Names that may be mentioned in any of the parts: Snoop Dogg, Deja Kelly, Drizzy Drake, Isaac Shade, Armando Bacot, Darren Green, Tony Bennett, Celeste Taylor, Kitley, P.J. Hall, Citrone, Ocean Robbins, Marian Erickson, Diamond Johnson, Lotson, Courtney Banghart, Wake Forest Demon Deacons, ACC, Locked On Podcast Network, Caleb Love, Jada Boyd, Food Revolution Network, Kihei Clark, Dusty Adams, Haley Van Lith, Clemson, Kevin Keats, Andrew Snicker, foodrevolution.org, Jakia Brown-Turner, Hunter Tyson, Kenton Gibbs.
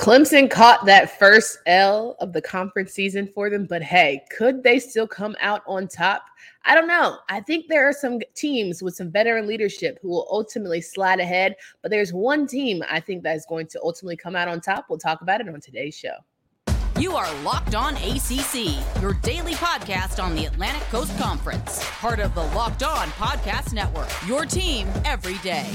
Clemson caught that first L of the conference season for them, but hey, could they still come out on top? I don't know. I think there are some teams with some veteran leadership who will ultimately slide ahead, but there's one team I think that is going to ultimately come out on top. We'll talk about it on today's show. You are Locked On ACC, your daily podcast on the Atlantic Coast Conference, part of the Locked On Podcast Network, your team every day.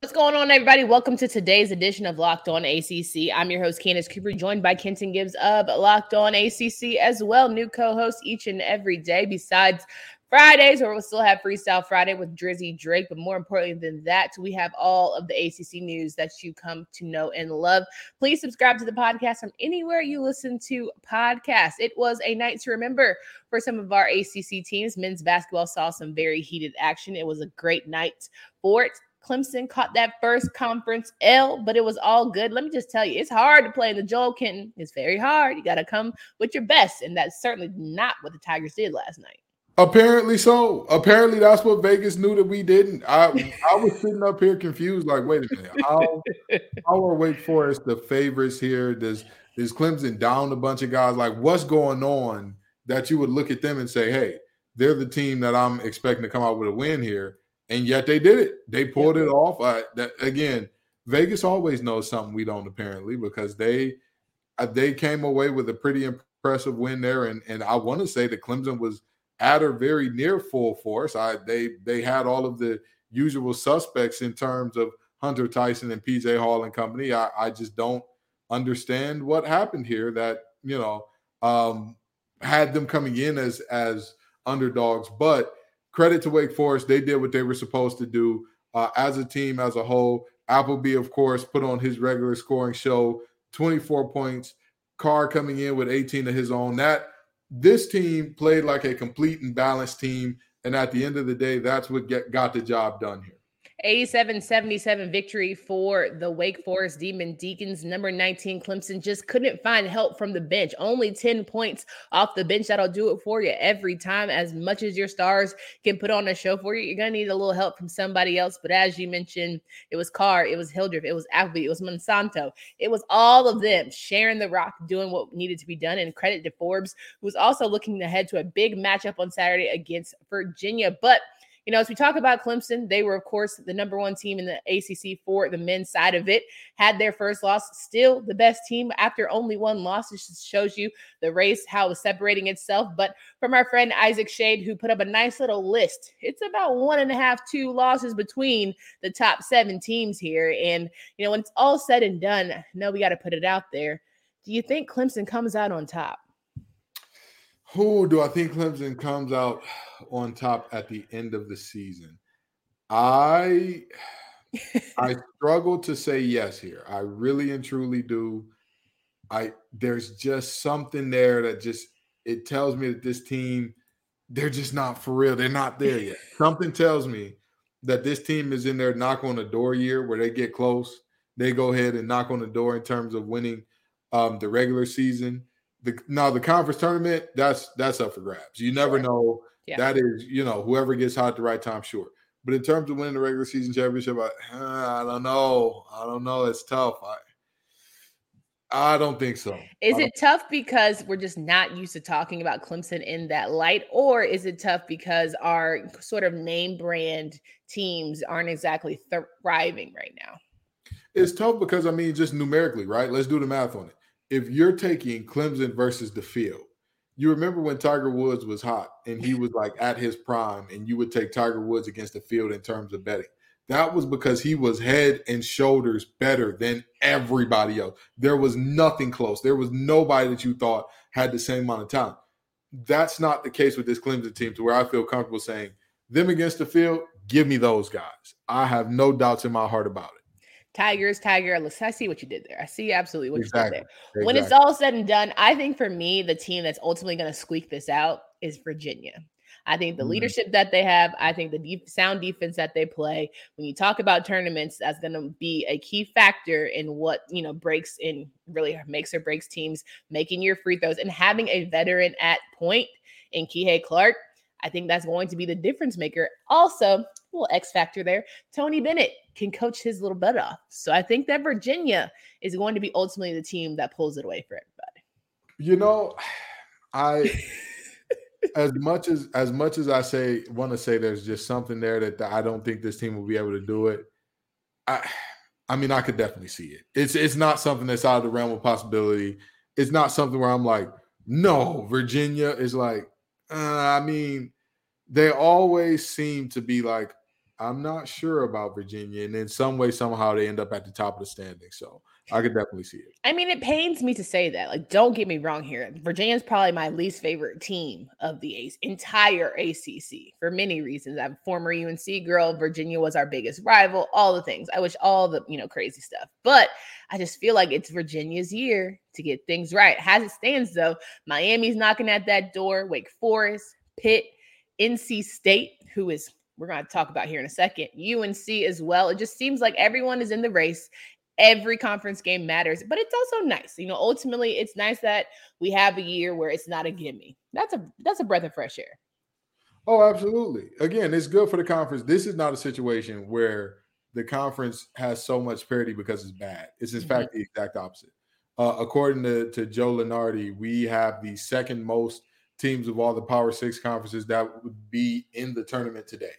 What's going on, everybody? Welcome to today's edition of Locked On ACC. I'm your host, Candice Cooper, joined by Kenton Gibbs of Locked On ACC as well. New co-host each and every day besides Fridays, where we'll still have Freestyle Friday with Drizzy Drake. But more importantly than that, we have all of the ACC news that you come to know and love. Please subscribe to the podcast from anywhere you listen to podcasts. It was a night to remember for some of our ACC teams. Men's basketball saw some very heated action. It was a great night for it. Clemson caught that first conference L, but it was all good. Let me just tell you, it's hard to play in the Joel Kenton. It's very hard. You got to come with your best, and that's certainly not what the Tigers did last night. Apparently so. Apparently that's what Vegas knew that we didn't. I was sitting up here confused, like, wait a minute. How are Wake Forest the favorites here? Does Clemson down a bunch of guys? Like, what's going on that you would look at them and say, hey, they're the team that I'm expecting to come out with a win here? And yet they did it. They pulled it off. Again, Vegas always knows something we don't, apparently, because they came away with a pretty impressive win there. And I want to say that Clemson was at or very near full force. They had all of the usual suspects in terms of Hunter Tyson and P.J. Hall and company. I just don't understand what happened here that, you know, had them coming in as underdogs. But credit to Wake Forest. They did what they were supposed to do as a team, as a whole. Appleby, of course, put on his regular scoring show, 24 points. Carr coming in with 18 of his own. This team played like a complete and balanced team, and at the end of the day, that's what got the job done here. 87-77 victory for the Wake Forest Demon Deacons. Number 19, Clemson just couldn't find help from the bench. Only 10 points off the bench. That'll do it for you every time. As much as your stars can put on a show for you, you're going to need a little help from somebody else. But as you mentioned, it was Carr, it was Hildreth, it was Appleby, it was Monsanto. It was all of them sharing the rock, doing what needed to be done. And credit to Forbes, who was also looking ahead to a big matchup on Saturday against Virginia. But you know, as we talk about Clemson, they were, of course, the number one team in the ACC for the men's side of it, had their first loss, still the best team after only one loss. It just shows you the race, how it was separating itself. But from our friend Isaac Shade, who put up a nice little list, it's about 1.5-2 losses between the top seven teams here. And, you know, when it's all said and done, no, we got to put it out there. Do you think Clemson comes out on top? Who do I think Clemson comes out on top at the end of the season? I struggle to say yes here. I really and truly do. There's just something there that just it tells me that this team, they're just not for real. They're not there yet. Something tells me that this team is in their knock on the door year where they get close. They go ahead and knock on the door in terms of winning the regular season. The conference tournament, that's up for grabs. You never know. Yeah. That is, you know, whoever gets hot at the right time, sure. But in terms of winning the regular season championship, I don't know. It's tough. I don't think so. Is it tough because we're just not used to talking about Clemson in that light, or is it tough because our sort of name brand teams aren't exactly thriving right now? It's tough because, I mean, just numerically, right? Let's do the math on it. If you're taking Clemson versus the field, you remember when Tiger Woods was hot and he was like at his prime and you would take Tiger Woods against the field in terms of betting. That was because he was head and shoulders better than everybody else. There was nothing close. There was nobody that you thought had the same amount of talent. That's not the case with this Clemson team, to where I feel comfortable saying them against the field, give me those guys. I have no doubts in my heart about it. Tigers, I see what you did there. I see absolutely what you did there. When it's all said and done, I think for me, the team that's ultimately going to squeak this out is Virginia. I think the leadership that they have, I think the sound defense that they play, when you talk about tournaments, that's going to be a key factor in what, you know, breaks in, really makes or breaks teams, making your free throws and having a veteran at point in Kihei Clark. I think that's going to be the difference maker. Also, a little X factor there, Tony Bennett can coach his little butt off. So I think that Virginia is going to be ultimately the team that pulls it away for everybody. You know, I as much as I say want to say there's just something there that I don't think this team will be able to do it. I mean, I could definitely see it. It's not something that's out of the realm of possibility. It's not something where I'm like, no, Virginia is like, I mean, they always seem to be like, I'm not sure about Virginia. And in some way, somehow they end up at the top of the standing. So I could definitely see it. I mean, it pains me to say that. Like, don't get me wrong here. Virginia is probably my least favorite team of the entire ACC for many reasons. I'm a former UNC girl. Virginia was our biggest rival, all the things. I wish all the, you know, crazy stuff. But I just feel like it's Virginia's year to get things right. As it stands, though, Miami's knocking at that door. Wake Forest, Pitt, NC State, who is we're going to talk about here in a second, UNC as well. It just seems like everyone is in the race. Every conference game matters, but it's also nice. You know, ultimately, it's nice that we have a year where it's not a gimme. That's a breath of fresh air. Oh, absolutely. Again, it's good for the conference. This is not a situation where the conference has so much parity because it's bad. It's, in fact, the exact opposite. According to Joe Lunardi, we have the second most teams of all the Power Six conferences that would be in the tournament today.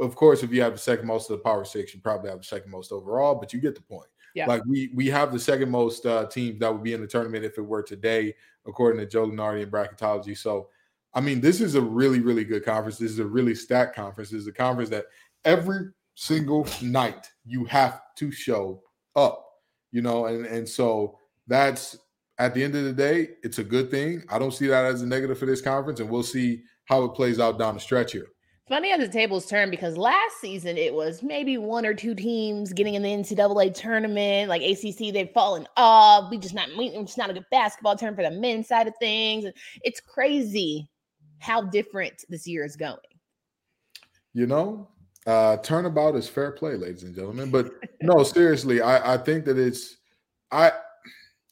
Of course, if you have the second most of the Power Six, you probably have the second most overall, but you get the point. Yeah. Like we have the second most teams that would be in the tournament if it were today, according to Joe Lunardi and Bracketology. So, I mean, this is a really, really good conference. This is a really stacked conference. This is a conference that every single night you have to show up, you know, and so that's at the end of the day, it's a good thing. I don't see that as a negative for this conference, and we'll see how it plays out down the stretch here. Funny how the tables turn, because last season it was maybe one or two teams getting in the NCAA tournament. Like ACC, they've fallen off. It's not a good basketball tournament for the men's side of things. It's crazy how different this year is going. You know, turnabout is fair play, ladies and gentlemen. But no, seriously, I think that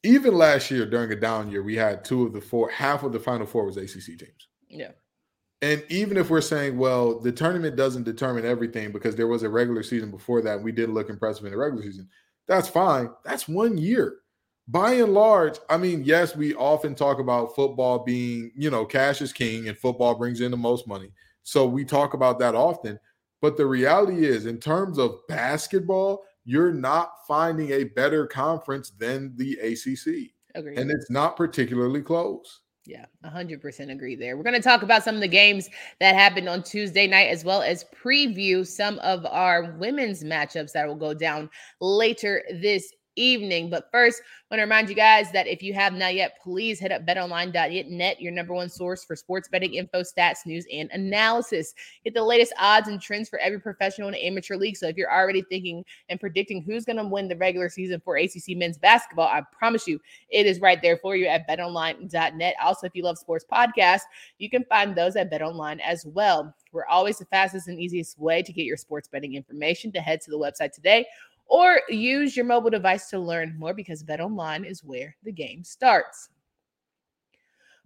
even last year during a down year, we had half of the Final Four was ACC teams. Yeah. And even if we're saying, well, the tournament doesn't determine everything because there was a regular season before that, we did look impressive in the regular season, that's fine. That's one year. By and large, I mean, yes, we often talk about football being, you know, cash is king and football brings in the most money. So we talk about that often. But the reality is, in terms of basketball, you're not finding a better conference than the ACC. Agreed. And it's not particularly close. Yeah, 100% agree there. We're going to talk about some of the games that happened on Tuesday night, as well as preview some of our women's matchups that will go down later this evening. But first, I want to remind you guys that if you have not yet, please head up betonline.net, your number one source for sports betting info, stats, news, and analysis. Get the latest odds and trends for every professional and amateur league. So if you're already thinking and predicting who's going to win the regular season for ACC men's basketball, I promise you it is right there for you at betonline.net. Also, if you love sports podcasts, you can find those at betonline as well. We're always the fastest and easiest way to get your sports betting information, to head to the website today, or use your mobile device to learn more, because BetOnline is where the game starts.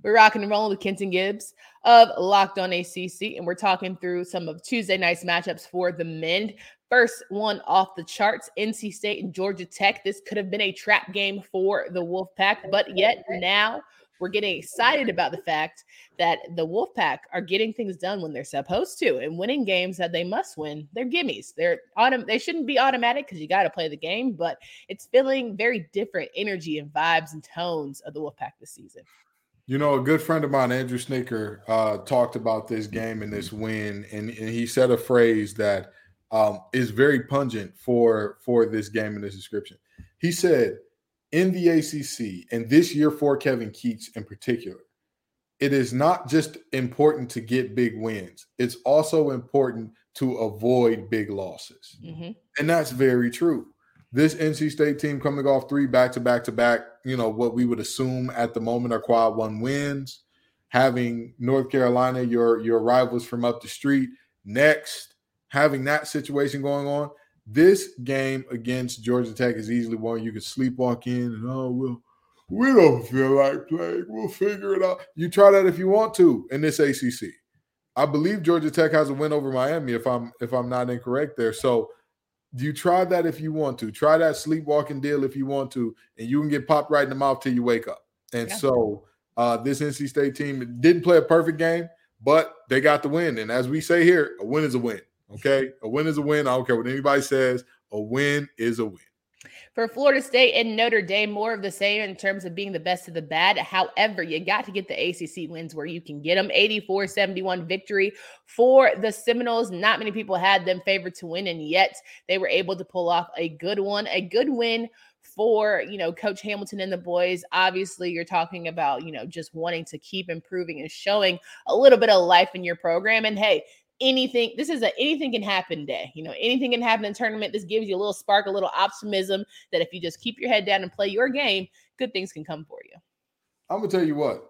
We're rocking and rolling with Kenton Gibbs of Locked On ACC, and we're talking through some of Tuesday night's matchups for the men. First one off the charts, NC State and Georgia Tech. This could have been a trap game for the Wolfpack, but yet now we're getting excited about the fact that the Wolfpack are getting things done when they're supposed to and winning games that they must win. They're gimmies. They shouldn't be automatic because you got to play the game, but it's feeling very different energy and vibes and tones of the Wolfpack this season. You know, a good friend of mine, Andrew Snicker, talked about this game and this win, and he said a phrase that is very pungent for this game and this description. He said, in the ACC, and this year for Kevin Keats in particular, it is not just important to get big wins. It's also important to avoid big losses. Mm-hmm. And that's very true. This NC State team coming off three back-to-back-to-back, you know, what we would assume at the moment are quad one wins, having North Carolina, your rivals from up the street, next, having that situation going on. This game against Georgia Tech is easily one you can sleepwalk in and, oh, we don't feel like playing. We'll figure it out. You try that if you want to in this ACC. I believe Georgia Tech has a win over Miami, if I'm not incorrect there. So you try that if you want to. Try that sleepwalking deal if you want to, and you can get popped right in the mouth till you wake up. And so this NC State team didn't play a perfect game, but they got the win. And as we say here, a win is a win. Okay, a win is a win. I don't care what anybody says. A win is a win. For Florida State and Notre Dame, more of the same in terms of being the best of the bad. However, you got to get the ACC wins where you can get them. 84-71 victory for the Seminoles. Not many people had them favored to win, and yet they were able to pull off a good one, a good win for, you know, Coach Hamilton and the boys. Obviously, you're talking about, you know, just wanting to keep improving and showing a little bit of life in your program. And hey, anything, this is a anything can happen day. You know, anything can happen in tournament. This gives you a little spark, a little optimism that if you just keep your head down and play your game, good things can come for you. I'm going to tell you what.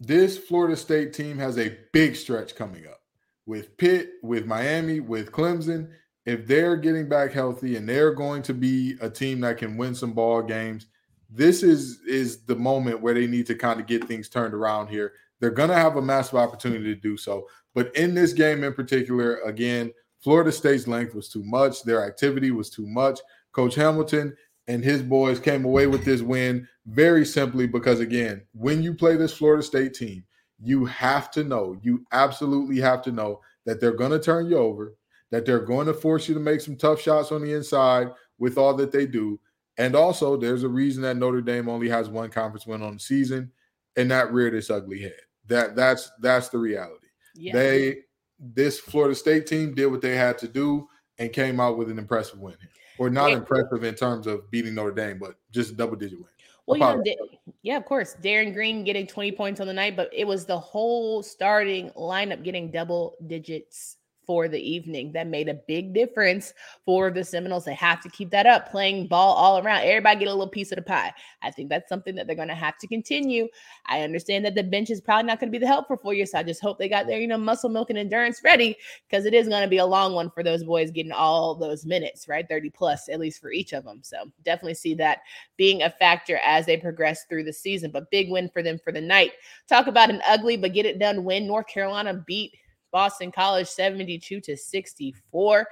This Florida State team has a big stretch coming up with Pitt, with Miami, with Clemson. If they're getting back healthy and they're going to be a team that can win some ball games, this is the moment where they need to kind of get things turned around here. They're going to have a massive opportunity to do so. But in this game in particular, again, Florida State's length was too much. Their activity was too much. Coach Hamilton and his boys came away with this win very simply because, again, when you play this Florida State team, you have to know, you absolutely have to know that they're going to turn you over, that they're going to force you to make some tough shots on the inside with all that they do. And also, there's a reason that Notre Dame only has one conference win on the season and not reared its ugly head. That's the reality. Yeah. This Florida State team did what they had to do and came out with an impressive win here. Or not impressive in terms of beating Notre Dame, but just a double-digit win. Well, you know, yeah, of course. Darren Green getting 20 points on the night, but it was the whole starting lineup getting double digits for the evening. That made a big difference for the Seminoles. They have to keep that up, playing ball all around. Everybody get a little piece of the pie. I think that's something that they're going to have to continue. I understand that the bench is probably not going to be the help for 4 years, so I just hope they got their, you know, muscle, milk, and endurance ready, because it is going to be a long one for those boys getting all those minutes, right? 30-plus, at least for each of them. So definitely see that being a factor as they progress through the season, but big win for them for the night. Talk about an ugly but get it done win. North Carolina beat Boston College 72-64.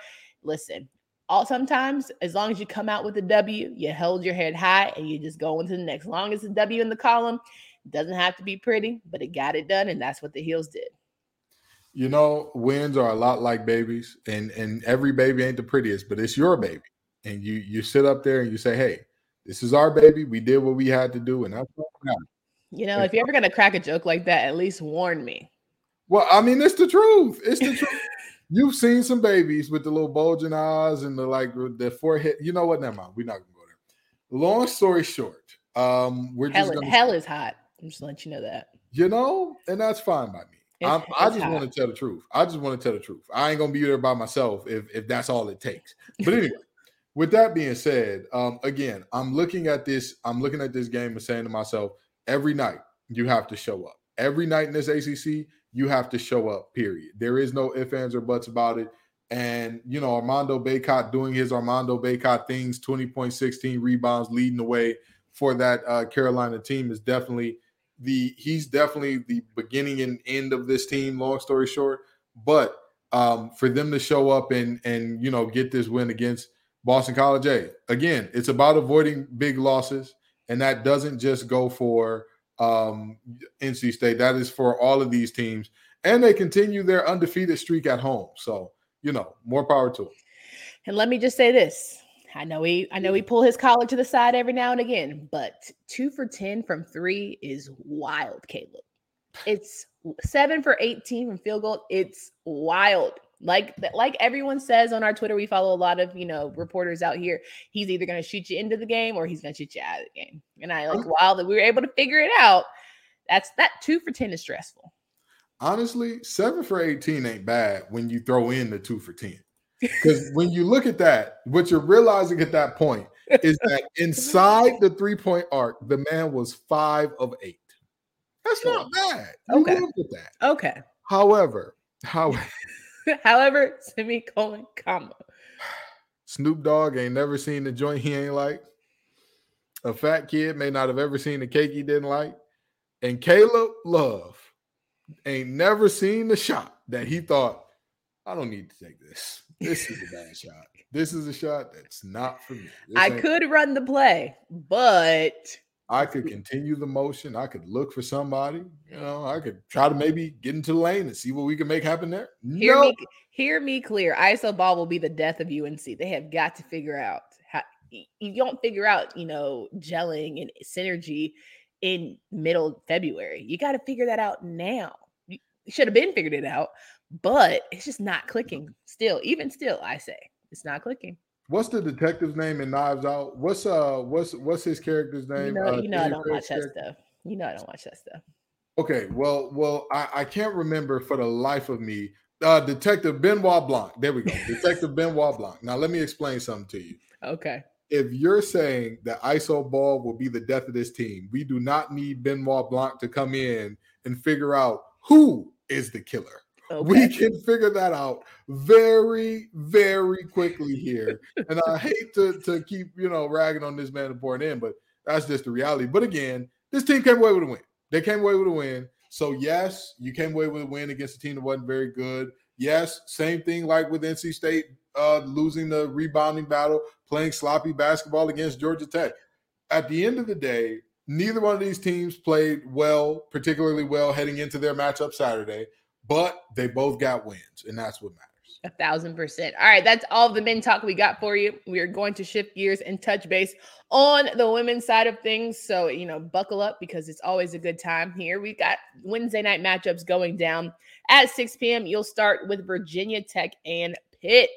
Listen, all sometimes, as long as you come out with a W, you held your head high and you just go into the next. As long as the W in the column, it doesn't have to be pretty, but it got it done, and that's what the Heels did. You know, wins are a lot like babies, and every baby ain't the prettiest, but it's your baby. And you sit up there and you say, hey, this is our baby. We did what we had to do, and that's what we got. You know, if you're ever going to crack a joke like that, at least warn me. Well, I mean, it's the truth. It's the truth. You've seen some babies with the little bulging eyes and the forehead. You know what? Never mind. We're not going to go there. Long story short, we're just going to. Hell is hot. I'm just letting you know that. You know, and that's fine by me. I just want to tell the truth. I ain't going to be there by myself if that's all it takes. But anyway, with that being said, again, I'm looking at this game and saying to myself, every night you have to show up. Every night in this ACC, you have to show up, period. There is no ifs, ands, or buts about it. And, you know, Armando Bacot doing his Armando Bacot things, 20.16 rebounds, leading the way for that Carolina team is definitely he's definitely the beginning and end of this team, long story short. But for them to show up and, you know, get this win against Boston College, again, it's about avoiding big losses. And that doesn't just go for NC State. That is for all of these teams. And they continue their undefeated streak at home. So, you know, more power to them. And let me just say this. I know he pull his collar to the side every now and again, but 2 for 10 from three is wild, Caleb. It's 7 for 18 from field goal. It's wild. Like everyone says on our Twitter, we follow a lot of, you know, reporters out here. He's either going to shoot you into the game or he's going to shoot you out of the game. And I like, wow, that we were able to figure it out. That 2 for 10 is stressful. Honestly, 7 for 18 ain't bad when you throw in the 2 for 10. Because when you look at that, what you're realizing at that point is that inside the 3-point arc, the man was 5 of 8. That's not bad. Okay. With that. Okay. However, however, semicolon, comma. Snoop Dogg ain't never seen the joint he ain't like. A fat kid may not have ever seen the cake he didn't like. And Caleb Love ain't never seen the shot that he thought, I don't need to take this. This is a bad shot. This is a shot that's not for me. I could run the play, but I could continue the motion. I could look for somebody. You know, I could try to maybe get into the lane and see what we can make happen there. Hear me clear. ISO ball will be the death of UNC. They have got to figure out how. You don't figure out, you know, gelling and synergy in middle February. You got to figure that out now. You should have been figured it out, but it's just not clicking. Still, I say it's not clicking. What's the detective's name in Knives Out? What's his character's name? You know I don't watch that stuff. Okay, well, I can't remember for the life of me. Detective Benoit Blanc. There we go. Detective Benoit Blanc. Now let me explain something to you. Okay. If you're saying that ISO ball will be the death of this team, we do not need Benoit Blanc to come in and figure out who is the killer. Okay. We can figure that out very, very quickly here. And I hate to keep, you know, ragging on this man and pouring in, but that's just the reality. But again, this team came away with a win. They came away with a win. So, yes, you came away with a win against a team that wasn't very good. Yes, same thing like with NC State losing the rebounding battle, playing sloppy basketball against Georgia Tech. At the end of the day, neither one of these teams played well, particularly well heading into their matchup Saturday. But they both got wins, and that's what matters. 1,000%. All right, that's all the men talk we got for you. We are going to shift gears and touch base on the women's side of things. So, you know, buckle up because it's always a good time here. We got Wednesday night matchups going down at 6 p.m. You'll start with Virginia Tech and Pitt.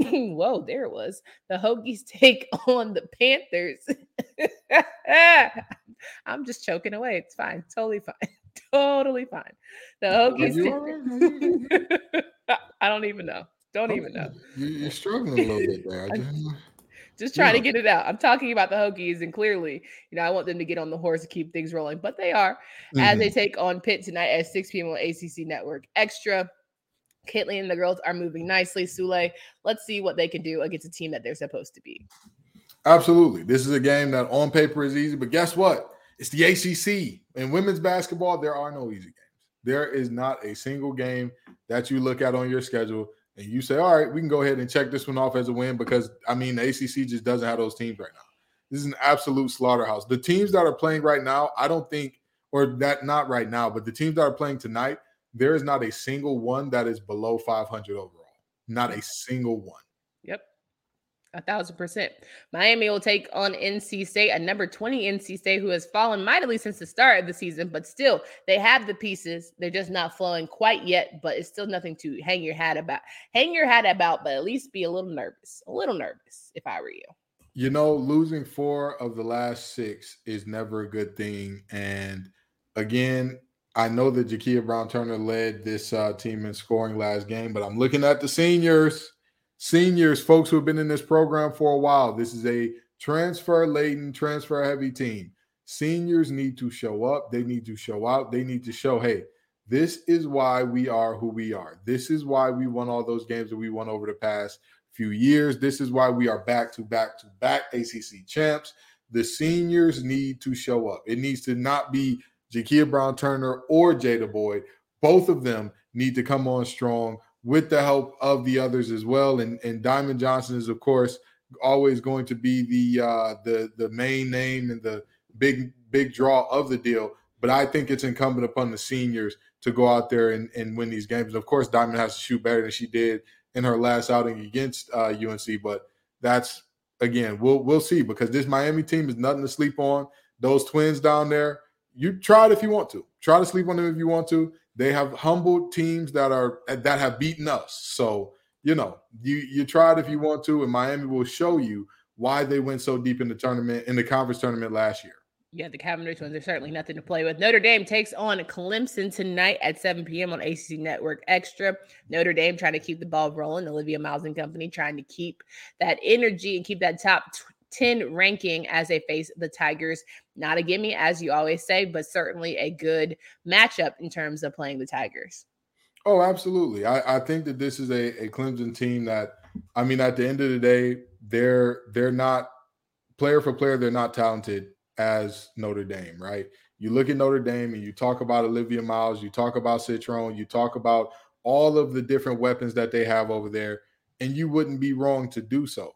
Whoa, there it was. The Hokies take on the Panthers. I'm just choking away. It's fine. Totally fine. The Hokies. I don't even know. You're struggling a little bit there. Just trying to get it out. I'm talking about the Hokies, and clearly, you know, I want them to get on the horse and keep things rolling, but they are as they take on Pitt tonight at 6 p.m. on ACC Network Extra. Kitley and the girls are moving nicely. Sule, let's see what they can do against a team that they're supposed to be. Absolutely. This is a game that on paper is easy, but guess what? It's the ACC. In women's basketball, there are no easy games. There is not a single game that you look at on your schedule and you say, all right, we can go ahead and check this one off as a win because, I mean, the ACC just doesn't have those teams right now. This is an absolute slaughterhouse. The teams that are playing right now, I don't think – or that not right now, but the teams that are playing tonight, there is not a single one that is below 500 overall. Not a single one. Yep. 1,000%. Miami will take on NC State, a number 20 NC State who has fallen mightily since the start of the season, but still they have the pieces. They're just not flowing quite yet, but it's still nothing to hang your hat about, but at least be a little nervous if I were you. You know, losing 4 of the last 6 is never a good thing. And again, I know that Jakia Brown-Turner led this team in scoring last game, but I'm looking at the seniors. Seniors, folks who have been in this program for a while, this is a transfer-laden, transfer-heavy team. Seniors need to show up. They need to show out. They need to show, hey, this is why we are who we are. This is why we won all those games that we won over the past few years. This is why we are back-to-back ACC champs. The seniors need to show up. It needs to not be Jakia Brown-Turner or Jada Boyd. Both of them need to come on strong with the help of the others as well. And Diamond Johnson is, of course, always going to be the main name and the big draw of the deal. But I think it's incumbent upon the seniors to go out there and win these games. And, of course, Diamond has to shoot better than she did in her last outing against UNC. But that's, again, we'll see because this Miami team is nothing to sleep on. Those twins down there, you try it if you want to. Try to sleep on them if you want to. They have humbled teams that have beaten us. So, you know, you try it if you want to, and Miami will show you why they went so deep in the tournament, in the conference tournament last year. Yeah, the Cavaliers ones are certainly nothing to play with. Notre Dame takes on Clemson tonight at 7 p.m. on ACC Network Extra. Notre Dame trying to keep the ball rolling. Olivia Miles and company trying to keep that energy and keep that top 10 ranking as they face the Tigers. Not a gimme, as you always say, but certainly a good matchup in terms of playing the Tigers. Oh, absolutely. I think that this is a Clemson team that, I mean, at the end of the day, they're not player for player. They're not talented as Notre Dame, right? You look at Notre Dame and you talk about Olivia Miles, you talk about Citrone, you talk about all of the different weapons that they have over there, and you wouldn't be wrong to do so.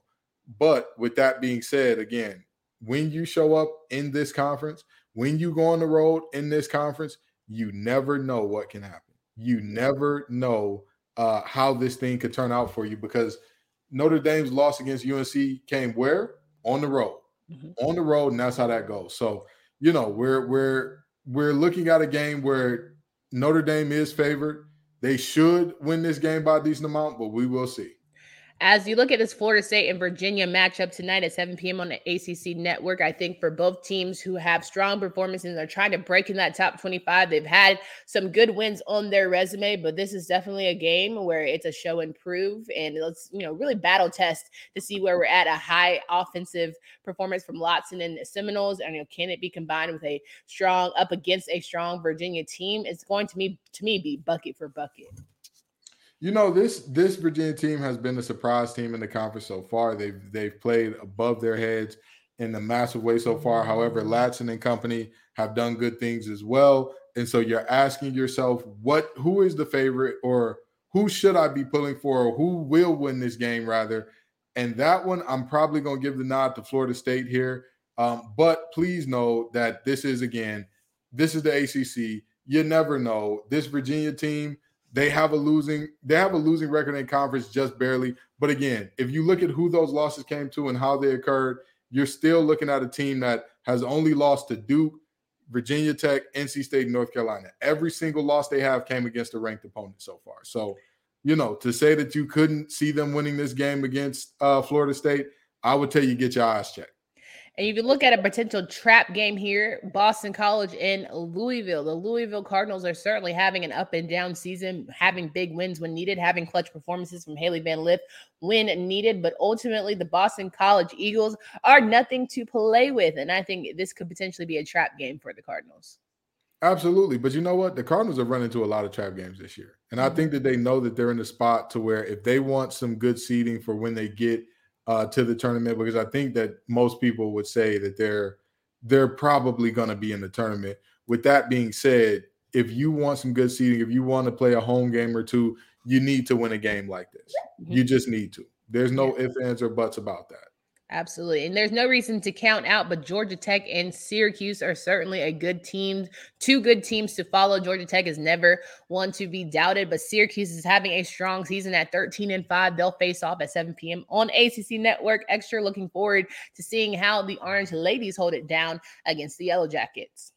But with that being said, again, when you show up in this conference, when you go on the road in this conference, you never know what can happen. You never know how this thing could turn out for you, because Notre Dame's loss against UNC came where? On the road. Mm-hmm. On the road, and that's how that goes. So, you know, we're looking at a game where Notre Dame is favored. They should win this game by a decent amount, but we will see. As you look at this Florida State and Virginia matchup tonight at 7 p.m. on the ACC Network, I think for both teams who have strong performances and are trying to break in that top 25, they've had some good wins on their resume, but this is definitely a game where it's a show and prove, and let's, you know, really battle test to see where we're at. A high offensive performance from Lotson and the Seminoles, and, you know, can it be combined with a strong up against a strong Virginia team? It's going to me be bucket for bucket. You know, this Virginia team has been a surprise team in the conference so far. They've played above their heads in a massive way so far. However, Latson and company have done good things as well. And so you're asking yourself, who is the favorite, or who should I be pulling for, or who will win this game rather? And that one, I'm probably going to give the nod to Florida State here. But please know that this is the ACC. You never know. This Virginia team, They have a losing record in conference, just barely. But again, if you look at who those losses came to and how they occurred, you're still looking at a team that has only lost to Duke, Virginia Tech, NC State, North Carolina. Every single loss they have came against a ranked opponent so far. So, you know, to say that you couldn't see them winning this game against Florida State, I would tell you, get your eyes checked. And if you look at a potential trap game here, Boston College and Louisville. The Louisville Cardinals are certainly having an up-and-down season, having big wins when needed, having clutch performances from Haley Van Lith when needed. But ultimately, the Boston College Eagles are nothing to play with. And I think this could potentially be a trap game for the Cardinals. Absolutely. But you know what? The Cardinals have run into a lot of trap games this year. And I think that they know that they're in a spot to where if they want some good seeding for when they get to the tournament, because I think that most people would say that they're probably going to be in the tournament. With that being said, if you want some good seeding, if you want to play a home game or two, you need to win a game like this. Mm-hmm. You just need to. There's no ifs, ands, or buts about that. Absolutely. And there's no reason to count out, but Georgia Tech and Syracuse are certainly a good team. Two good teams to follow. Georgia Tech is never one to be doubted, but Syracuse is having a strong season at 13-5. They'll face off at 7 p.m. on ACC Network Extra. Looking forward to seeing how the Orange Ladies hold it down against the Yellow Jackets.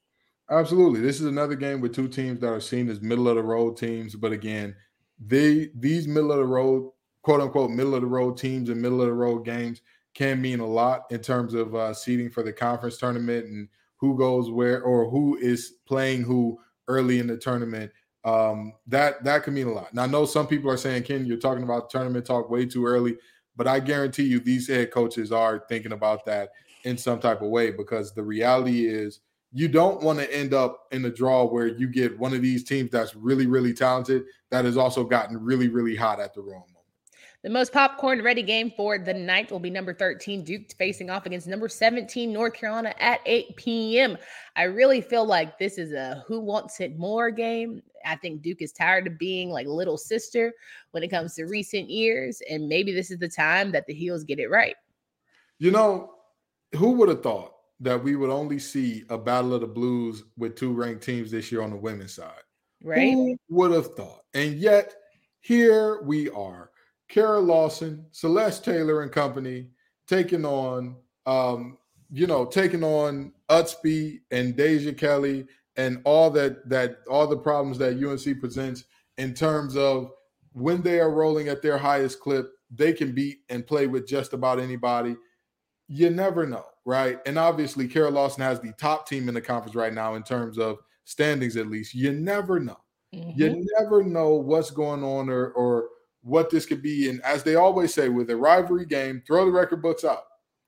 Absolutely. This is another game with two teams that are seen as middle-of-the-road teams, but again, these middle-of-the-road, quote-unquote, middle-of-the-road teams and middle-of-the-road games can mean a lot in terms of seeding for the conference tournament and who goes where or who is playing who early in the tournament. That can mean a lot. And I know some people are saying, Ken, you're talking about tournament talk way too early, but I guarantee you these head coaches are thinking about that in some type of way, because the reality is you don't want to end up in a draw where you get one of these teams that's really, really talented that has also gotten really, really hot at the wrong. The most popcorn-ready game for the night will be number 13, Duke, facing off against number 17, North Carolina, at 8 p.m. I really feel like this is a who wants it more game. I think Duke is tired of being like little sister when it comes to recent years, and maybe this is the time that the Heels get it right. You know, who would have thought that we would only see a battle of the blues with two ranked teams this year on the women's side? Right? Who would have thought? And yet, here we are. Kara Lawson, Celeste Taylor and company taking on Utsby and Deja Kelly and all the problems that UNC presents in terms of when they are rolling at their highest clip, they can beat and play with just about anybody. You never know, right? And obviously, Kara Lawson has the top team in the conference right now in terms of standings, at least. You never know. Mm-hmm. You never know what's going on or what this could be. And as they always say, with a rivalry game, throw the record books out.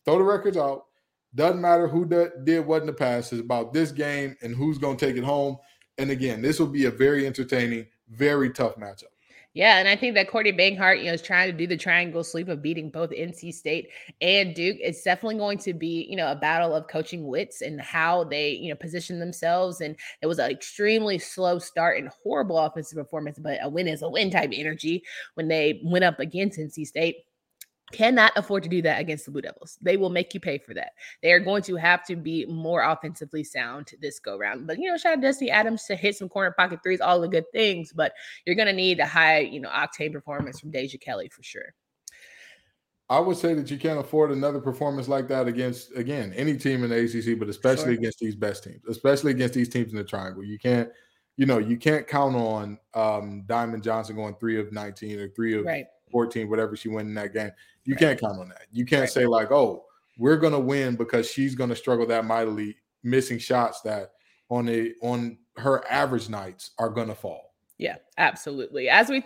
Throw the records out. Doesn't matter who did what in the past. It's about this game and who's going to take it home. And again, this will be a very entertaining, very tough matchup. Yeah, and I think that Courtney Banghart, is trying to do the triangle sweep of beating both NC State and Duke. It's definitely going to be, a battle of coaching wits and how they, position themselves. And it was an extremely slow start and horrible offensive performance, but a win is a win type energy when they went up against NC State. Cannot afford to do that against the Blue Devils. They will make you pay for that. They are going to have to be more offensively sound this go round. But, shout out Dusty Adams to hit some corner pocket threes, all the good things. But you're going to need a high, octane performance from Deja Kelly for sure. I would say that you can't afford another performance like that against, again, any team in the ACC, but especially against these best teams, especially against these teams in the triangle. You can't, you can't count on Diamond Johnson going 3 of 19 or 3 of 14, whatever she went in that game. You can't count on that. You can't say like, oh, we're going to win because she's going to struggle that mightily, missing shots that on her average nights are going to fall. Yeah, absolutely. As we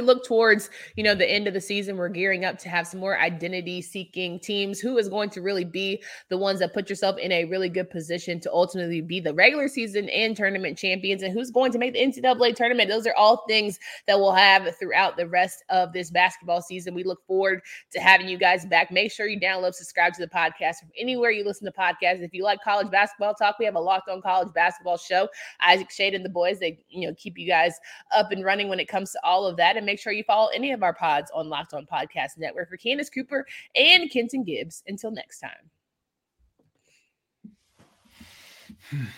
look towards, the end of the season, we're gearing up to have some more identity-seeking teams. Who is going to really be the ones that put yourself in a really good position to ultimately be the regular season and tournament champions, and who's going to make the NCAA tournament? Those are all things that we'll have throughout the rest of this basketball season. We look forward to having you guys back. Make sure you download, subscribe to the podcast from anywhere you listen to podcasts. If you like college basketball talk, we have a Locked On College Basketball show. Isaac Shade and the boys, they keep you guys up and running when it comes to all of that. And make sure you follow any of our pods on Locked On Podcast Network. For Candice Cooper and Kenton Gibbs, until next time.